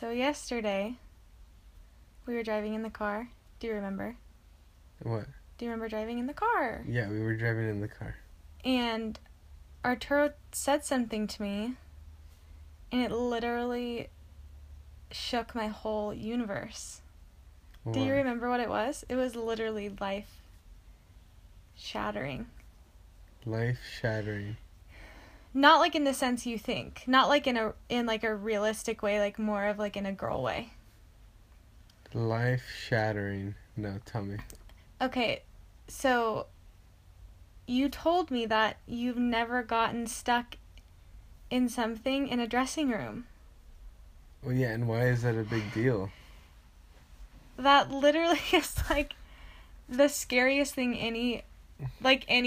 So yesterday, we were driving in the car. Do you remember? What? Do you remember driving in the car? Yeah, we were driving in the car. And Arturo said something to me, and it literally shook my whole universe. What? Do you remember what it was? It was literally life-shattering. Life-shattering. Not like in the sense you think. Not like in a realistic way, like more of like in a girl way. Life-shattering. No, tell me. Okay, so you told me that you've never gotten stuck in something in a dressing room. Well, yeah, and why is that a big deal? That literally is like the scariest thing any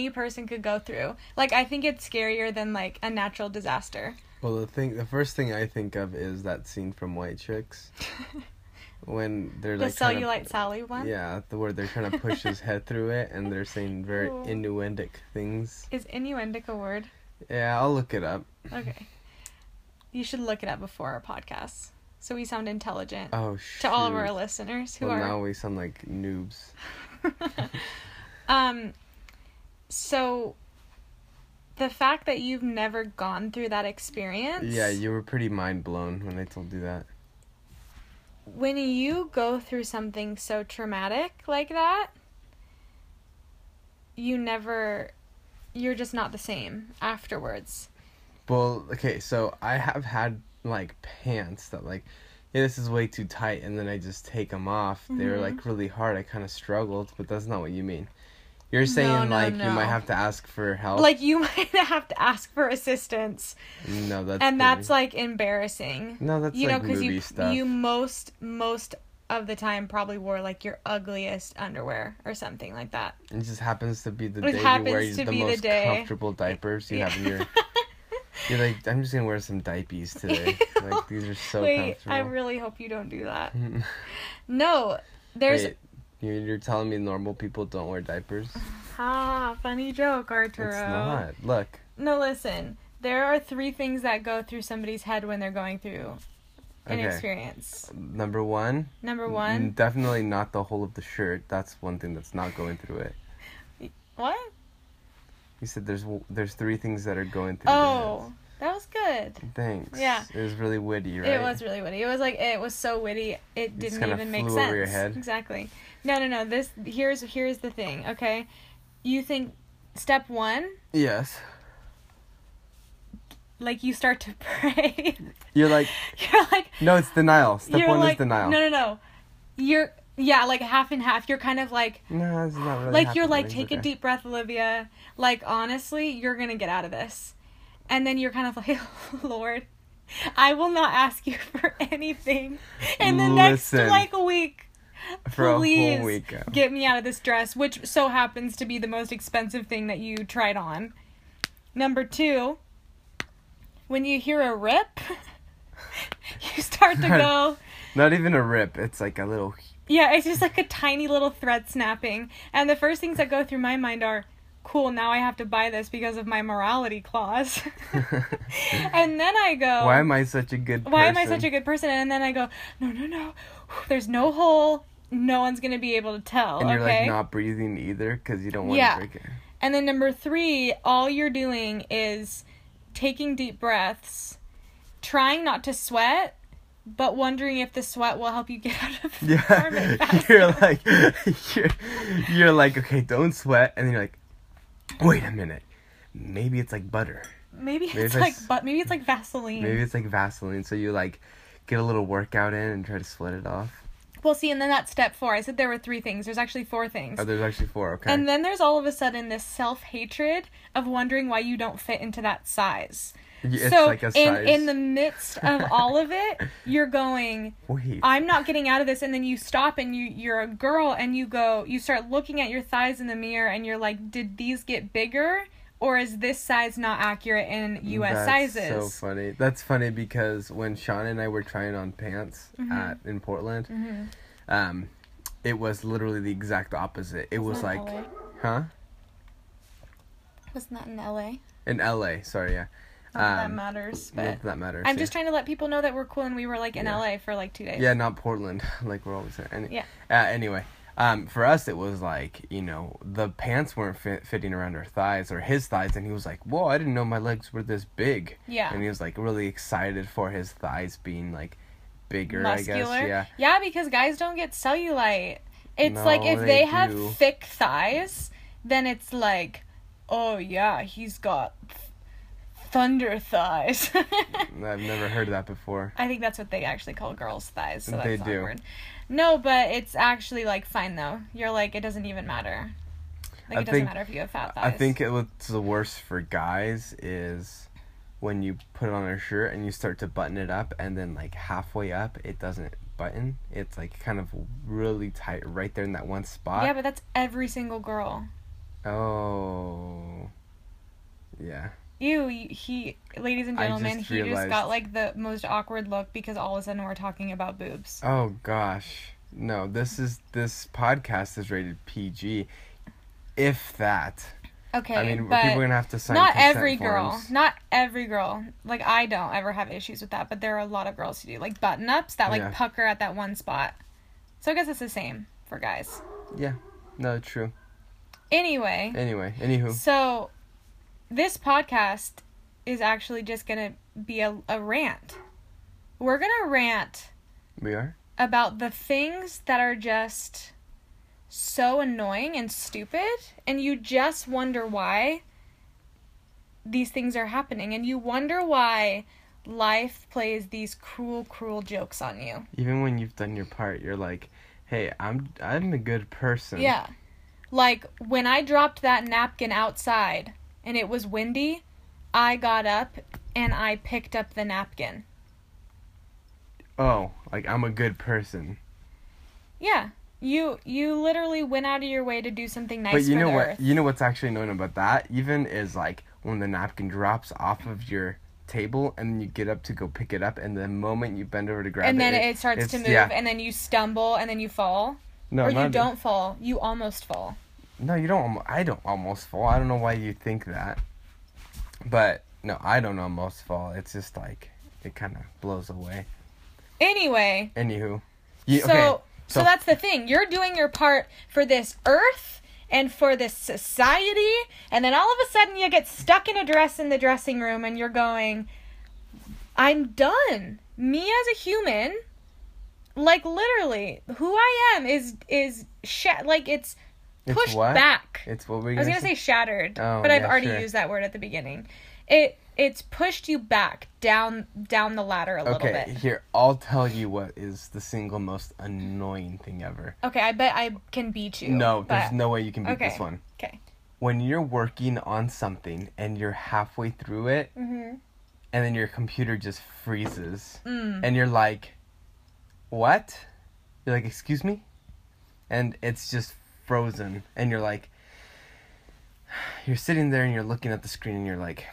person could go through. Like, I think it's scarier than like a natural disaster. Well, the first thing I think of is that scene from White Tricks. When they're like the cellulite Sally one? Yeah, where they're trying to push his head through it, and they're saying very innuendic things. Is innuendic a word? Yeah, I'll look it up. Okay. You should look it up before our podcast, so we sound intelligent. Oh, shoot. To all of our listeners now we sound like noobs. So, the fact that you've never gone through that experience... Yeah, you were pretty mind blown when I told you that. When you go through something so traumatic like that, you're just not the same afterwards. Well, okay, so I have had, like, pants that, like, yeah, this is way too tight, and then I just take them off. Mm-hmm. They were, like, really hard. I kind of struggled, but that's not what you mean. You're saying, you might have to ask for help. Like, you might have to ask for assistance. No, that's... And that's, like, embarrassing. No, that's, you like, know, movie stuff. You most of the time probably wore, like, your ugliest underwear or something like that. It just happens to be the day you wear the most comfortable diapers you have in your... You're like, I'm just going to wear some diapies today. Like, these are so comfortable. I really hope you don't do that. No, there's... Wait, you're telling me normal people don't wear diapers? Ah, funny joke, Arturo. It's not. Look. No, listen. There are 3 things that go through somebody's head when they're going through an experience. Number one? Definitely not the whole of the shirt. That's one thing that's not going through it. What? You said there's 3 things that are going through. Oh, that was good. Thanks. Yeah. It was really witty, right? It was really witty. It was like, it was so witty, it didn't even make sense. It just kind of flew over your head. Exactly. No. Here's the thing, okay? You think step 1? Yes. Like, you start to pray. You're like... No, it's denial. Step 1 is denial. No. Yeah, like half and half. You're kind of like... No, it's not really like, you're like, take a deep breath, Olivia. Like, honestly, you're going to get out of this. And then you're kind of like, Lord, I will not ask you for anything in the next, like, week. Please get me out of this dress, which so happens to be the most expensive thing that you tried on. Number 2, when you hear a rip, you start to go... Not even a rip. It's like a little... Yeah, it's just like a tiny little thread snapping. And the first things that go through my mind are, cool, now I have to buy this because of my morality clause. And then I go... Why am I such a good person? And then I go, no. There's no hole. No one's going to be able to tell. And you're like not breathing either because you don't want to break it. And then number 3, all you're doing is taking deep breaths, trying not to sweat, but wondering if the sweat will help you get out of the apartment faster. You're like, okay, don't sweat. And then you're like, wait a minute. Maybe it's like butter. Maybe it's like Vaseline. Maybe it's like Vaseline. So you like get a little workout in and try to sweat it off. Well, see, and then that's step 4. I said there were 3 things. There's actually 4 things. Oh, there's actually 4, okay. And then there's all of a sudden this self-hatred of wondering why you don't fit into that size. It's so like a size. In the midst of all of it, you're going, wait, I'm not getting out of this. And then you stop and you're a girl and you start looking at your thighs in the mirror and you're like, did these get bigger or is this size not accurate in U.S. sizes? That's so funny. That's funny because when Sean and I were trying on pants in Portland, it was literally the exact opposite. It was like, LA? Huh? Wasn't that in L.A.? In L.A., sorry, yeah. that matters. But not that matters. I'm just trying to let people know that we're cool and we were like in LA for like 2 days. Yeah, not Portland. Like we're always there. Anyway, for us it was like, you know, the pants weren't fitting around our thighs or his thighs, and he was like, "Whoa, I didn't know my legs were this big." Yeah. And he was like really excited for his thighs being like bigger, muscular. I guess. Yeah. Yeah, because guys don't get cellulite. It's like if they have thick thighs, then it's like, oh yeah, he's got thunder thighs. I've never heard that before. I think that's what they actually call girls' thighs, so that's awkward. No, but it's actually like fine though. You're like, it doesn't even matter. Like, it doesn't matter if you have fat thighs. I think what's the worst for guys is when you put on a shirt and you start to button it up, and then like halfway up it doesn't button. It's like kind of really tight right there in that one spot. Yeah, but that's every single girl. Oh. Yeah. Ew, ladies and gentlemen, he just got like the most awkward look because all of a sudden we're talking about boobs. Oh gosh. No, this podcast is rated PG. If that. Okay. I mean, but people are gonna have to sign Not every girl. Like, I don't ever have issues with that, but there are a lot of girls who do like button ups that like pucker at that one spot. So I guess it's the same for guys. Yeah. No, true. Anywho. So this podcast is actually just gonna be a rant. We're gonna rant. We are? About the things that are just so annoying and stupid, and you just wonder why these things are happening, and you wonder why life plays these cruel jokes on you. Even when you've done your part, you're like, hey, I'm a good person. Yeah. Like, when I dropped that napkin outside and it was windy, I got up and I picked up the napkin. Oh, like, I'm a good person. Yeah. You literally went out of your way to do something nice for the earth. But you know what's actually annoying about that even is, like, when the napkin drops off of your table and you get up to go pick it up, and the moment you bend over to grab it... And then it starts to move, and then you stumble, and then you fall. No, or you don't fall. You almost fall. No, you don't. I don't almost fall. I don't know why you think that. But, no, I don't almost fall. It's just like, it kind of blows away. Anyway. Anywho. So that's the thing. You're doing your part for this earth and for this society. And then all of a sudden you get stuck in a dress in the dressing room and you're going, I'm done. Me as a human... Like, literally, who I am is pushed back. It's what we. I was gonna say shattered, but I've already used that word at the beginning. It's pushed you back down the ladder a little bit. Okay, here, I'll tell you what is the single most annoying thing ever. Okay, I bet I can beat you. No, there's no way you can beat this one. Okay. When you're working on something and you're halfway through it, and then your computer just freezes, and you're like. What? You're like, excuse me? And it's just frozen. And you're like, you're sitting there and you're looking at the screen and you're like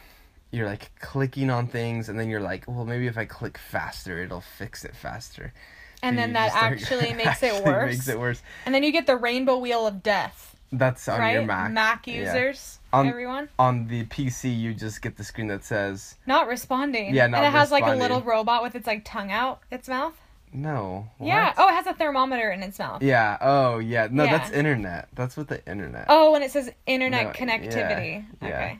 clicking on things. And then you're like, well, maybe if I click faster, it'll fix it faster. And then that actually makes it worse. And then you get the rainbow wheel of death. That's on your Mac. Mac users, everyone. On the PC, you just get the screen that says... Not responding. Yeah, not responding. And it has like a little robot with its like tongue out its mouth. No. What? Yeah. Oh, it has a thermometer in its mouth. Yeah. Oh, yeah. No, that's internet. That's with the internet. Oh, and it says internet connectivity. Yeah.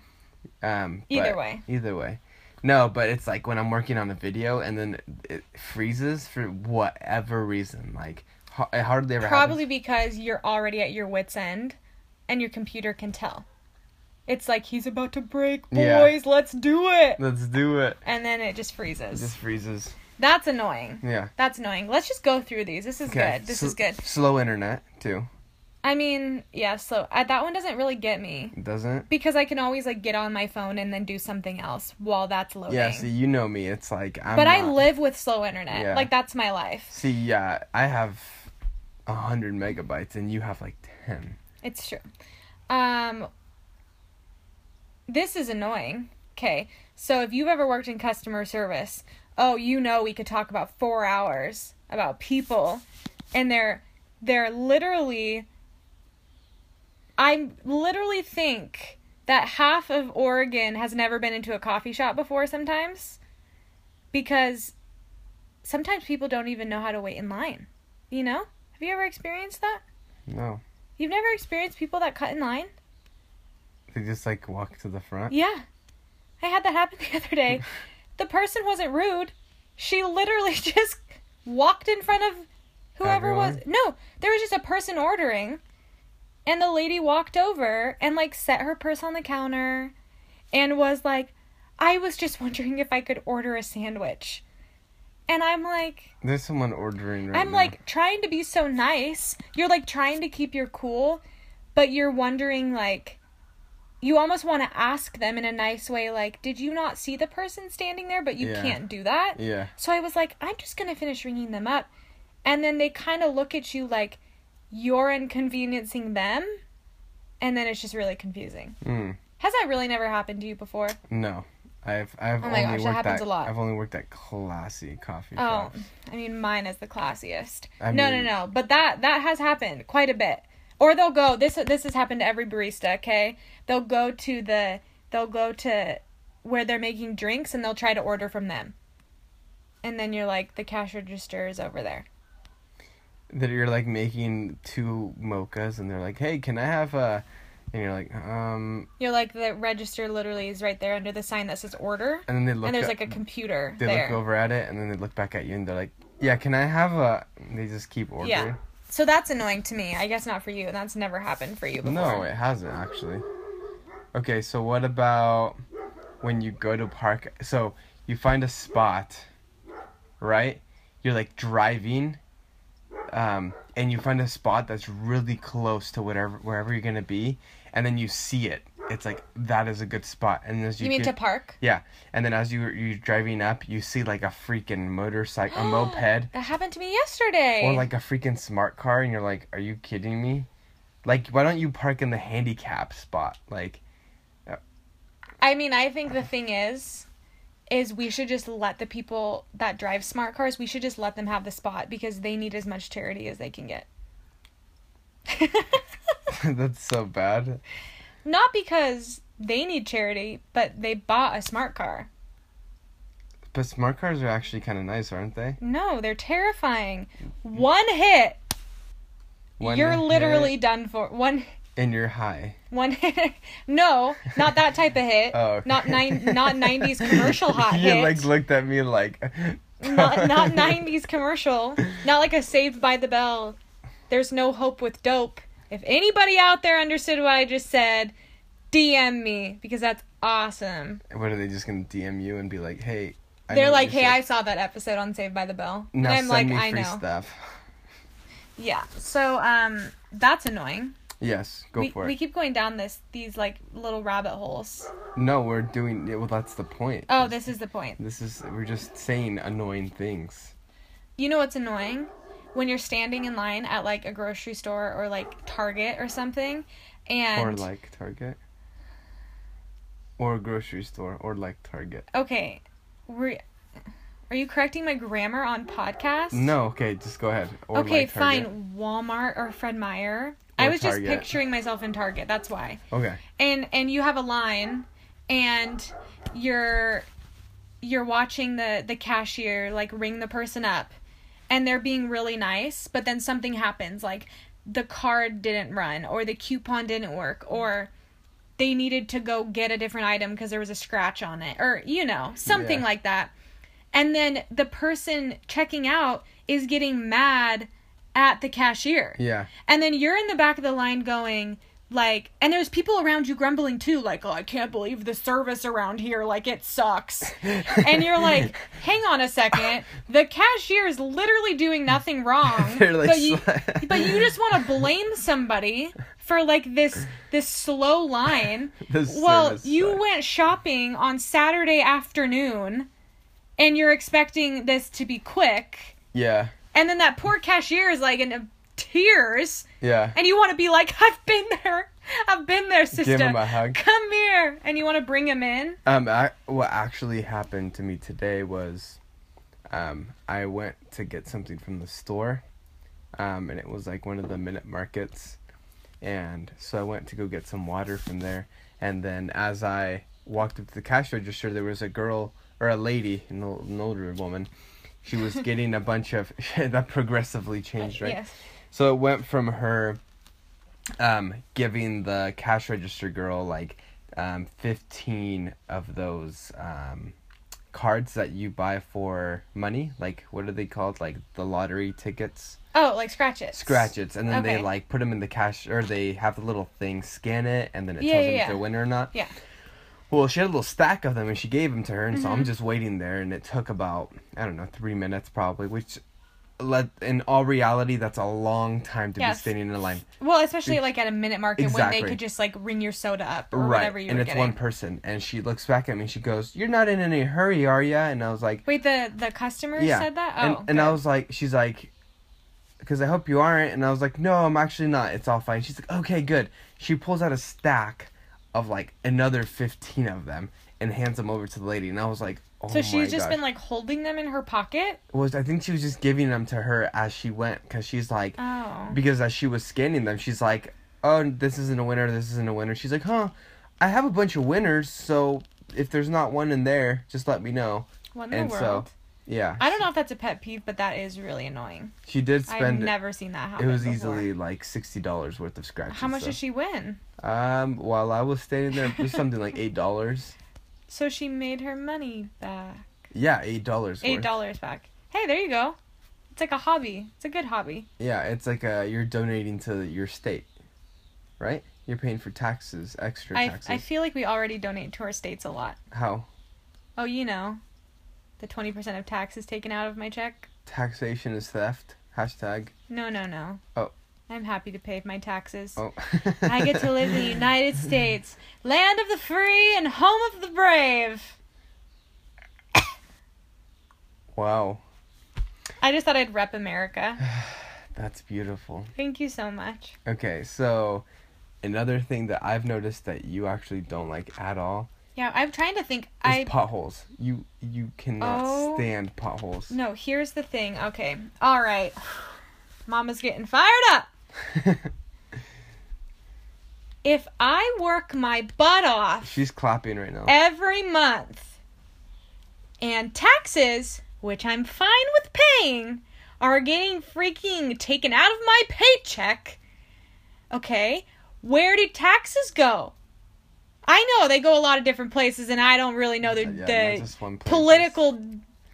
Okay. Either way. No, but it's like when I'm working on a video and then it freezes for whatever reason. Like, it hardly ever happens. Probably because you're already at your wit's end and your computer can tell. It's like, he's about to break, boys. Yeah. Let's do it. And then it just freezes. That's annoying. Yeah. Let's just go through these. This is good. This is good. Slow internet, too. I mean, yeah, slow. That one doesn't really get me. It doesn't? Because I can always, like, get on my phone and then do something else while that's loading. Yeah, see, you know me. It's like, I live with slow internet. Yeah. Like, that's my life. See, yeah, I have 100 megabytes and you have, like, 10. It's true. This is annoying. Okay, so if you've ever worked in customer service... Oh, you know we could talk about 4 hours about people, and they're literally... I literally think that half of Oregon has never been into a coffee shop before sometimes, because sometimes people don't even know how to wait in line, you know? Have you ever experienced that? No. You've never experienced people that cut in line? They just, like, walk to the front? Yeah. I had that happen the other day. The person wasn't rude. She literally just walked in front of whoever was. No, there was just a person ordering, and the lady walked over and, like, set her purse on the counter and was like, I was just wondering if I could order a sandwich. And I'm like... There's someone ordering right now. I'm like, trying to be so nice. You're, like, trying to keep your cool, but you're wondering, like... You almost want to ask them in a nice way, like, did you not see the person standing there, but you can't do that? Yeah. So I was like, I'm just going to finish ringing them up. And then they kind of look at you like you're inconveniencing them. And then it's just really confusing. Mm. Has that really never happened to you before? No. I've oh my only gosh, that happens a lot. I've only worked at classy coffee shops. Oh, I mean, mine is the classiest. No. But that has happened quite a bit. Or they'll go, this has happened to every barista, okay? They'll go to where they're making drinks and they'll try to order from them. And then you're like, the cash register is over there. That you're like making two mochas and they're like, hey, can I have a... And you're like, You're like, the register literally is right there under the sign that says order. And then they look... And there's like a computer there. They look over at it and then they look back at you and they're like, yeah, can I have a... And they just keep ordering. Yeah. So that's annoying to me. I guess not for you. That's never happened for you before. No, it hasn't, actually. Okay, so what about when you go to park? So you find a spot, right? You're, like, driving, and you find a spot that's really close to wherever you're going to be, and then you see it. It's like, that is a good spot. And as you mean to park? Yeah. And then as you're driving up, you see like a freaking motorcycle, a moped. That happened to me yesterday. Or like a freaking smart car, and you're like, are you kidding me? Like, why don't you park in the handicap spot? Like, I mean, I think the thing is we should just let the people that drive smart cars, we should just let them have the spot, because they need as much charity as they can get. That's so bad. Not because they need charity, but they bought a smart car. But smart cars are actually kind of nice, aren't they? No, they're terrifying. One hit, you're literally done for. One. And you're high. One hit. No, not that type of hit. Oh. Okay. Not 90s commercial hot hit. You like looked at me like. not 90s commercial. Not like a Saved by the Bell. There's no hope with dope. If anybody out there understood what I just said, DM me, because that's awesome. What, are they just going to DM you and be like, hey... They're like, hey, I saw that episode on Saved by the Bell. And I'm like, I know. Now send me free stuff. Yeah, so that's annoying. Yes, go for it. We keep going down these like little rabbit holes. No, we're doing... Well, that's the point. Oh, this is the point. We're just saying annoying things. You know what's annoying? When you're standing in line at, like, a grocery store or, like, Target or something, and... Or, like, Target? Or a grocery store, or, like, Target. Okay. Are you correcting my grammar on podcast? No, okay, just go ahead. Or okay, like fine. Walmart or Fred Meyer. Or I was Target. Just picturing myself in Target, that's why. Okay. And you have a line, and you're watching the cashier, like, ring the person up. And they're being really nice, but then something happens, like the card didn't run, or the coupon didn't work, or they needed to go get a different item because there was a scratch on it, or, you know, something like that. And then the person checking out is getting mad at the cashier. Yeah. And then you're in the back of the line going... Like, and there's people around you grumbling too, like, oh, I can't believe the service around here, like, it sucks. And you're like, hang on a second, the cashier is literally doing nothing wrong, like, but you just want to blame somebody for, like, this slow line. Well, you went shopping on Saturday afternoon, and you're expecting this to be quick. Yeah. And then that poor cashier is, like, in a tears. Yeah. And you want to be like, I've been there, sister. Give him a hug. Come here. And you want to bring him in. What actually happened to me today was, I went to get something from the store, and it was like one of the minute markets, And so I went to go get some water from there. And then as I walked up to the cash register, there was a girl, or a lady, an older woman. She was getting a bunch of, that progressively changed, right? Yes. So it went from her giving the cash register girl like 15 of those cards that you buy for money, like what are they called, like the lottery tickets? Oh, like scratchets. And then okay. They like put them in the cash, or they have a little thing, scan it, and then it tells them if they're a winner or not. Yeah. Well, she had a little stack of them and she gave them to her, and so I'm just waiting there, and it took about, I don't know, 3 minutes probably, which in all reality, that's a long time to be standing in a line. Well, especially like at a minute market when they could just like ring your soda up or whatever you were getting. One person, and she looks back at me and she goes, "You're not in any hurry, are ya?" And I was like, "Wait, the customer said that?" Oh, and I was like, she's like, "Because I hope you aren't." And I was like, "No, I'm actually not. It's all fine." She's like, "Okay, good." She pulls out a stack of like another 15 of them and hands them over to the lady, and I was like, "Oh my gosh." So she's just been like holding them in her pocket? I think she was just giving them to her as she went, because she's like, because as she was scanning them, she's like, "Oh, this isn't a winner. She's like, "Huh, I have a bunch of winners, so if there's not one in there, just let me know." What in the world? So, yeah. I don't know if that's a pet peeve, but that is really annoying. She did spend... I've never seen that happen. It was easily like $60 worth of scratches. How much did she win? While I was staying there, it was something like $8. So she made her money back. Yeah, $8 worth. $8 back. Hey, there you go. It's like a hobby. It's a good hobby. Yeah, it's like you're donating to your state, right? You're paying for taxes, extra taxes. I feel like we already donate to our states a lot. How? Oh, you know, the 20% of taxes taken out of my check. Taxation is theft. Hashtag. No. Oh. I'm happy to pay my taxes. Oh. I get to live in the United States, land of the free and home of the brave. Wow. I just thought I'd rep America. That's beautiful. Thank you so much. Okay, so another thing that I've noticed that you actually don't like at all. Yeah, I'm trying to think. Potholes. You cannot stand potholes. No, here's the thing. Okay. All right. Mama's getting fired up. If I work my butt off... She's clapping right now. ...every month, and taxes, which I'm fine with paying, are getting freaking taken out of my paycheck, okay, where do taxes go? I know they go a lot of different places, and I don't really know the political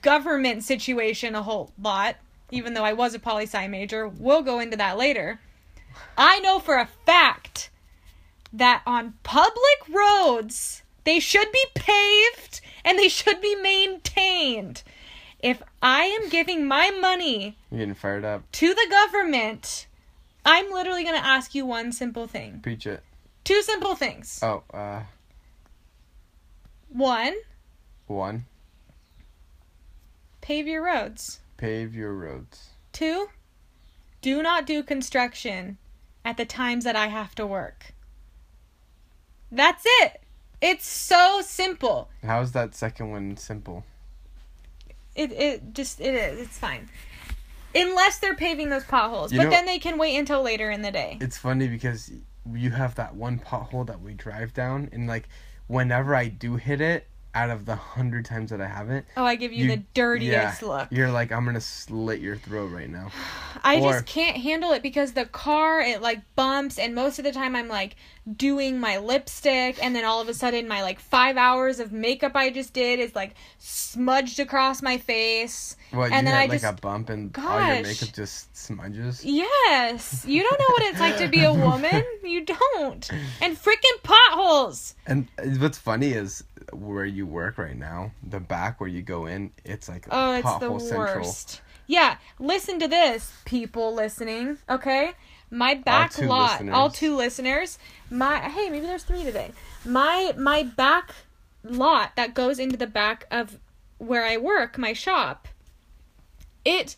government situation a whole lot, even though I was a poli-sci major. We'll go into that later. I know for a fact that on public roads, they should be paved and they should be maintained. If I am giving my money... You're getting fired up. ...to the government, I'm literally going to ask you one simple thing. Preach it. Two simple things. One. Pave your roads. Two, do not do construction at the times that I have to work. That's it. It's so simple. How is that second one simple? It is. It's fine. Unless they're paving those potholes. But then they can wait until later in the day. It's funny because you have that one pothole that we drive down, and like whenever I do hit it, out of the 100 times that I haven't... Oh, I give you the dirtiest look. You're like, I'm going to slit your throat right now. I just can't handle it because the car, it like bumps, and most of the time I'm like doing my lipstick, and then all of a sudden my like 5 hours of makeup I just did is like smudged across my face. What, and you had like a bump and all your makeup just smudges? Yes. You don't know what it's like to be a woman. You don't. And freaking potholes. And what's funny is where you work right now, the back where you go in, it's like pothole central. Worst. Yeah, listen to this, people listening. Okay, my back lot. Listeners. All two listeners. Hey, maybe there's three today. My back lot that goes into the back of where I work, my shop. It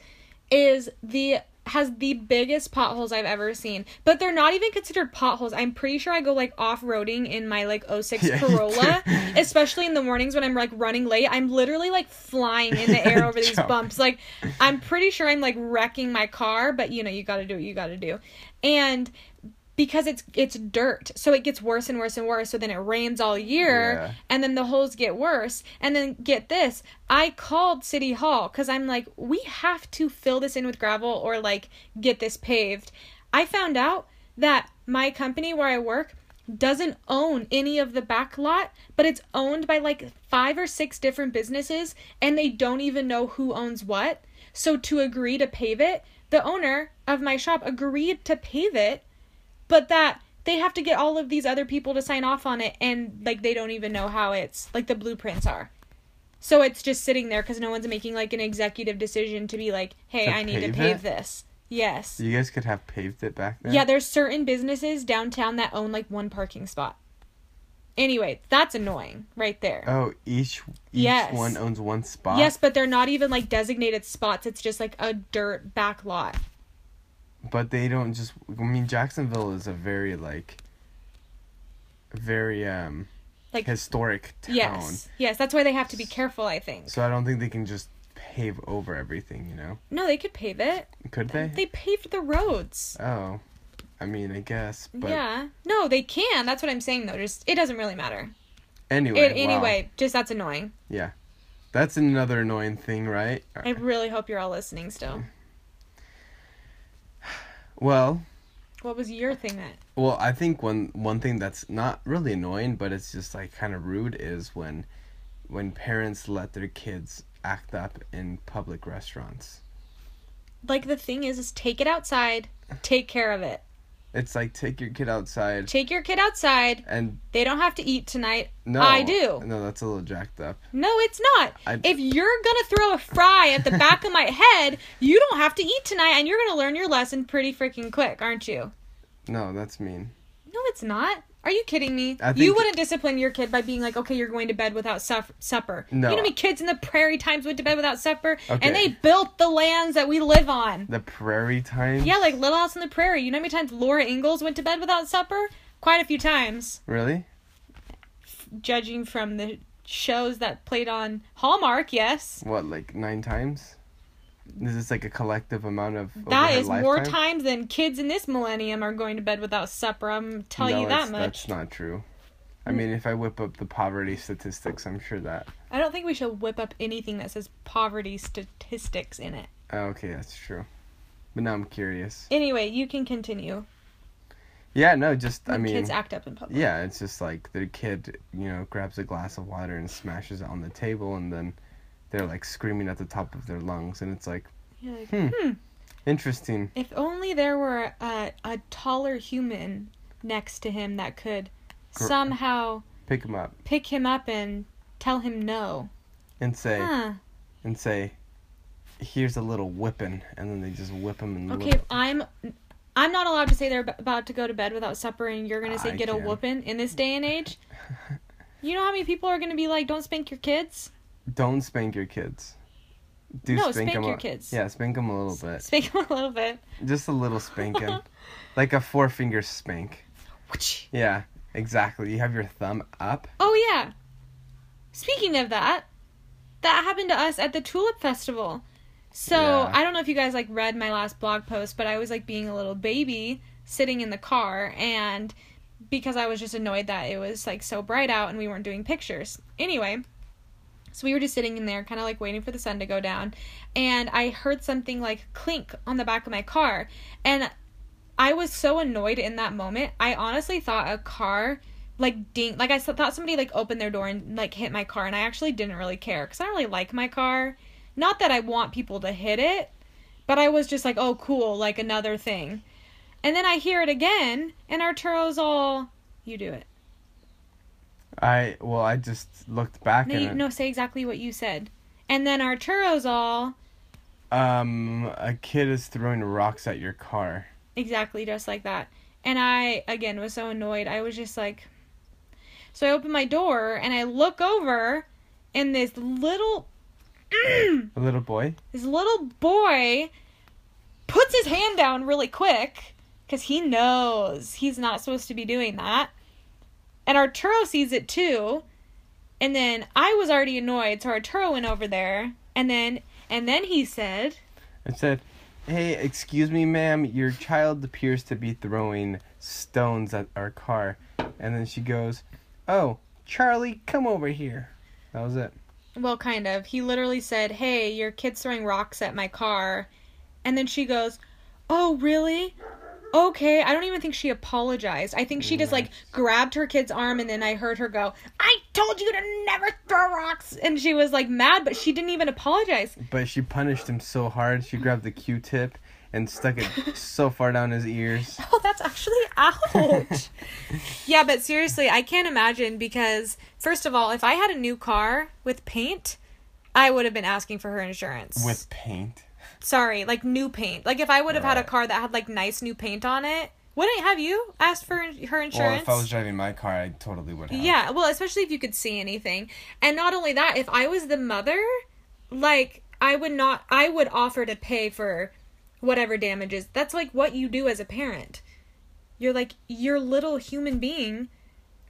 is has the biggest potholes I've ever seen. But they're not even considered potholes. I'm pretty sure I go, like, off-roading in my, like, 06 Corolla. Especially in the mornings when I'm, like, running late. I'm literally, like, flying in the air over these bumps. Like, I'm pretty sure I'm, like, wrecking my car. But, you know, you gotta do what you gotta do. And because it's dirt. So it gets worse and worse and worse. So then it rains all year, and then the holes get worse. And then get this, I called City Hall because I'm like, we have to fill this in with gravel or like get this paved. I found out that my company where I work doesn't own any of the back lot, but it's owned by like 5 or 6 different businesses, and they don't even know who owns what. So to agree to pave it, the owner of my shop agreed to pave it, but that they have to get all of these other people to sign off on it, and like they don't even know how it's like the blueprints are. So it's just sitting there because no one's making like an executive decision to be like, hey, I need to pave this. Yes. You guys could have paved it back then. Yeah, there's certain businesses downtown that own like one parking spot. Anyway, that's annoying right there. Oh, each one owns one spot? Yes, but they're not even like designated spots. It's just like a dirt back lot. But they don't just... I mean, Jacksonville is a very historic town. Yes, that's why they have to be careful, I think. So I don't think they can just pave over everything, you know? No, they could pave it. Could they? They paved the roads. Oh. I mean, I guess, but... Yeah. No, they can. That's what I'm saying, though. Just, it doesn't really matter. Anyway, just that's annoying. Yeah. That's another annoying thing, right? I really hope you're all listening still. Well, what was your thing that... Well, I think one thing that's not really annoying, but it's just, like, kind of rude is when parents let their kids act up in public restaurants. Like, the thing is take it outside, take care of it. It's like, take your kid outside. And they don't have to eat tonight. No. I do. No, that's a little jacked up. No, it's not. If you're going to throw a fry at the back of my head, you don't have to eat tonight, and you're going to learn your lesson pretty freaking quick, aren't you? No, that's mean. No, it's not. Are you kidding me? You wouldn't discipline your kid by being like, okay, you're going to bed without supper. No. You know how many kids in the prairie times went to bed without supper? Okay. And they built the lands that we live on. The prairie times? Yeah, like Little House on the Prairie. You know how many times Laura Ingalls went to bed without supper? Quite a few times. Really? Judging from the shows that played on Hallmark, yes. What, like 9 times? Is this like a collective amount of... That is lifetime? More times than kids in this millennium are going to bed without supper. I'm telling you that much. That's not true. I mean, if I whip up the poverty statistics, I'm sure that... I don't think we should whip up anything that says poverty statistics in it. Oh, okay, that's true. But now I'm curious. Anyway, you can continue. Yeah, no, just, I mean... Kids act up in public. Yeah, it's just like the kid, you know, grabs a glass of water and smashes it on the table, and then... They're, like, screaming at the top of their lungs, and it's like, interesting. If only there were a taller human next to him that could somehow... Pick him up and tell him no. And say, here's a little whipping, and then they just whip him and whip. Okay, I'm not allowed to say they're about to go to bed without supper, and you're going to say a whooping in this day and age? You know how many people are going to be like, don't spank your kids? Don't spank your kids. Spank your kids. Yeah, spank them a little bit. Spank them a little bit. Just a little spanking. Like a 4-finger spank. Yeah, exactly. You have your thumb up. Oh, yeah. Speaking of that, that happened to us at the Tulip Festival. So, yeah. I don't know if you guys, like, read my last blog post, but I was, like, being a little baby sitting in the car, and because I was just annoyed that it was, like, so bright out and we weren't doing pictures. Anyway... So we were just sitting in there, kind of like waiting for the sun to go down. And I heard something like clink on the back of my car. And I was so annoyed in that moment. I honestly thought a car like ding, like I thought somebody like opened their door and like hit my car. And I actually didn't really care because I don't really like my car. Not that I want people to hit it, but I was just like, oh, cool, like another thing. And then I hear it again and Arturo's all, you do it. I just looked back at it. No, say exactly what you said. And then Arturo's all... a kid is throwing rocks at your car. Exactly, just like that. And I, again, was so annoyed. I was just like... So I open my door, and I look over, and this little... A little boy? This little boy puts his hand down really quick, because he knows he's not supposed to be doing that. And Arturo sees it too. And then I was already annoyed, so Arturo went over there. And then he said... Hey, excuse me, ma'am, your child appears to be throwing stones at our car. And then she goes, oh, Charlie, come over here. That was it. Well, kind of. He literally said, hey, your kid's throwing rocks at my car. And then she goes, oh, really? Okay. I don't even think she apologized. I think she just, like, grabbed her kid's arm, and then I heard her go, I told you to never throw rocks. And she was, like, mad, but she didn't even apologize. But she punished him so hard. She grabbed the Q-tip and stuck it so far down his ears. Oh, that's actually ouch. Yeah, but seriously, I can't imagine because, first of all, if I had a new car with paint, I would have been asking for her insurance. With paint? Sorry, like new paint. Like if I would have had a car that had like nice new paint on it, wouldn't have you asked for her insurance? Well, if I was driving my car, I totally would have. Yeah, well, especially if you could see anything. And not only that, if I was the mother, like I would offer to pay for whatever damages. That's like what you do as a parent. You're like your little human being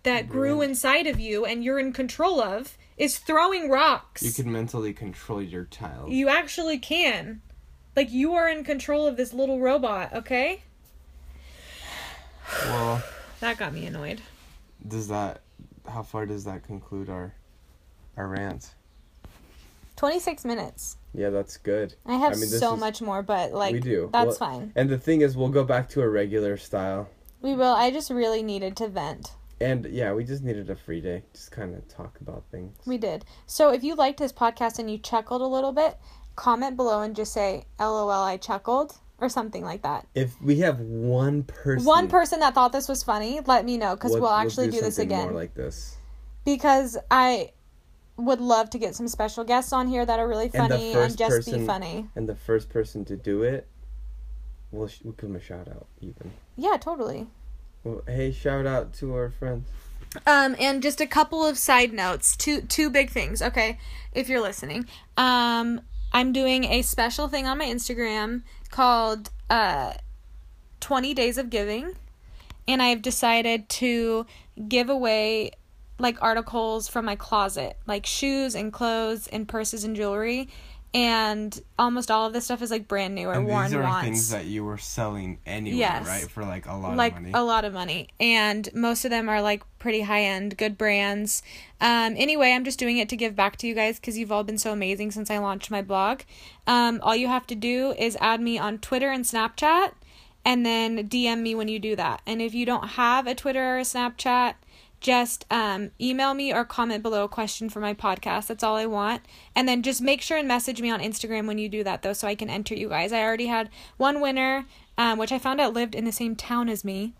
that grew inside of you and you're in control of is throwing rocks. You can mentally control your child. You actually can. Like you are in control of this little robot, okay? Well, that got me annoyed. How far does that conclude our rant? 26 minutes. Yeah, that's good. I have much more, but, like, we do. That's fine. And the thing is, we'll go back to a regular style. We will. I just really needed to vent. And, yeah, we just needed a free day. Just kind of talk about things. We did. So, if you liked this podcast and you chuckled a little bit, comment below and just say, LOL, I chuckled, or something like that. If we have one person that thought this was funny, let me know, because we'll actually do this again. More like this. Because I would love to get some special guests on here that are really funny and just be funny. And the first person to do it, we'll give them a shout out even. Yeah, totally. Well, hey, shout out to our friends. And just a couple of side notes. Two big things. Okay, if you're listening, I'm doing a special thing on my Instagram called 20 Days of Giving, and I've decided to give away, like, articles from my closet, like shoes and clothes and purses and jewelry, and almost all of this stuff is like brand new or worn. These are things that you were selling anyway, yes, right? For like a lot of money. Like a lot of money, and most of them are like pretty high end, good brands. Anyway, I'm just doing it to give back to you guys because you've all been so amazing since I launched my blog. All you have to do is add me on Twitter and Snapchat, and then DM me when you do that. And if you don't have a Twitter or a Snapchat, just email me or comment below a question for my podcast. That's all I want. And then just make sure and message me on Instagram when you do that, though, so I can enter you guys. I already had one winner, which I found out lived in the same town as me,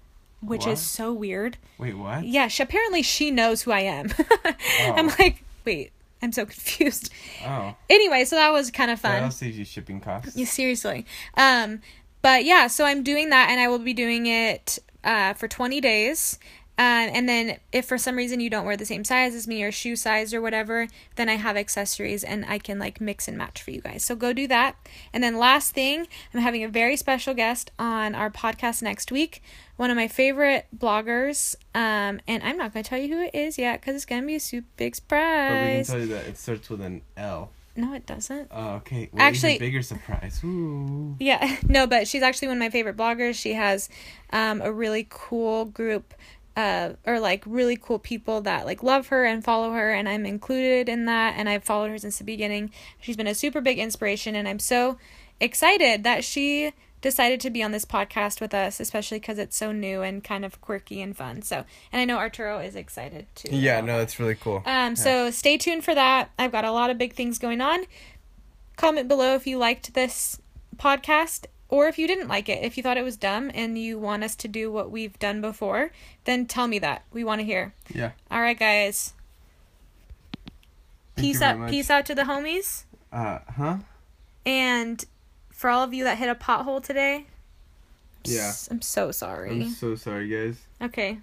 which is so weird. Wait, what? Yeah, apparently she knows who I am. Oh. I'm like, wait, I'm so confused. Oh. Anyway, so that was kind of fun. That'll save you shipping costs. Yeah, seriously. But yeah, so I'm doing that, and I will be doing it for 20 days. And then if for some reason you don't wear the same size as me or shoe size or whatever, then I have accessories and I can like mix and match for you guys. So go do that. And then last thing, I'm having a very special guest on our podcast next week. One of my favorite bloggers. And I'm not going to tell you who it is yet because it's going to be a super big surprise. But we can tell you that it starts with an L. No, it doesn't. Oh, okay. Well, actually, even bigger surprise. Ooh. Yeah. No, but she's actually one of my favorite bloggers. She has a really cool group or like really cool people that like love her and follow her, and I'm included in that, and I've followed her since the beginning. She's been a super big inspiration, and I'm so excited that she decided to be on this podcast with us, especially because it's so new and kind of quirky and fun. So, and I know Arturo is excited too. Yeah, no, it's really cool. So stay tuned for that. I've got a lot of big things going on. Comment below if you liked this podcast. Or if you didn't like it, if you thought it was dumb and you want us to do what we've done before, then tell me that. We want to hear. Yeah. All right, guys. Peace out. Peace out to the homies. And for all of you that hit a pothole today. Yeah. I'm so sorry. I'm so sorry, guys. Okay.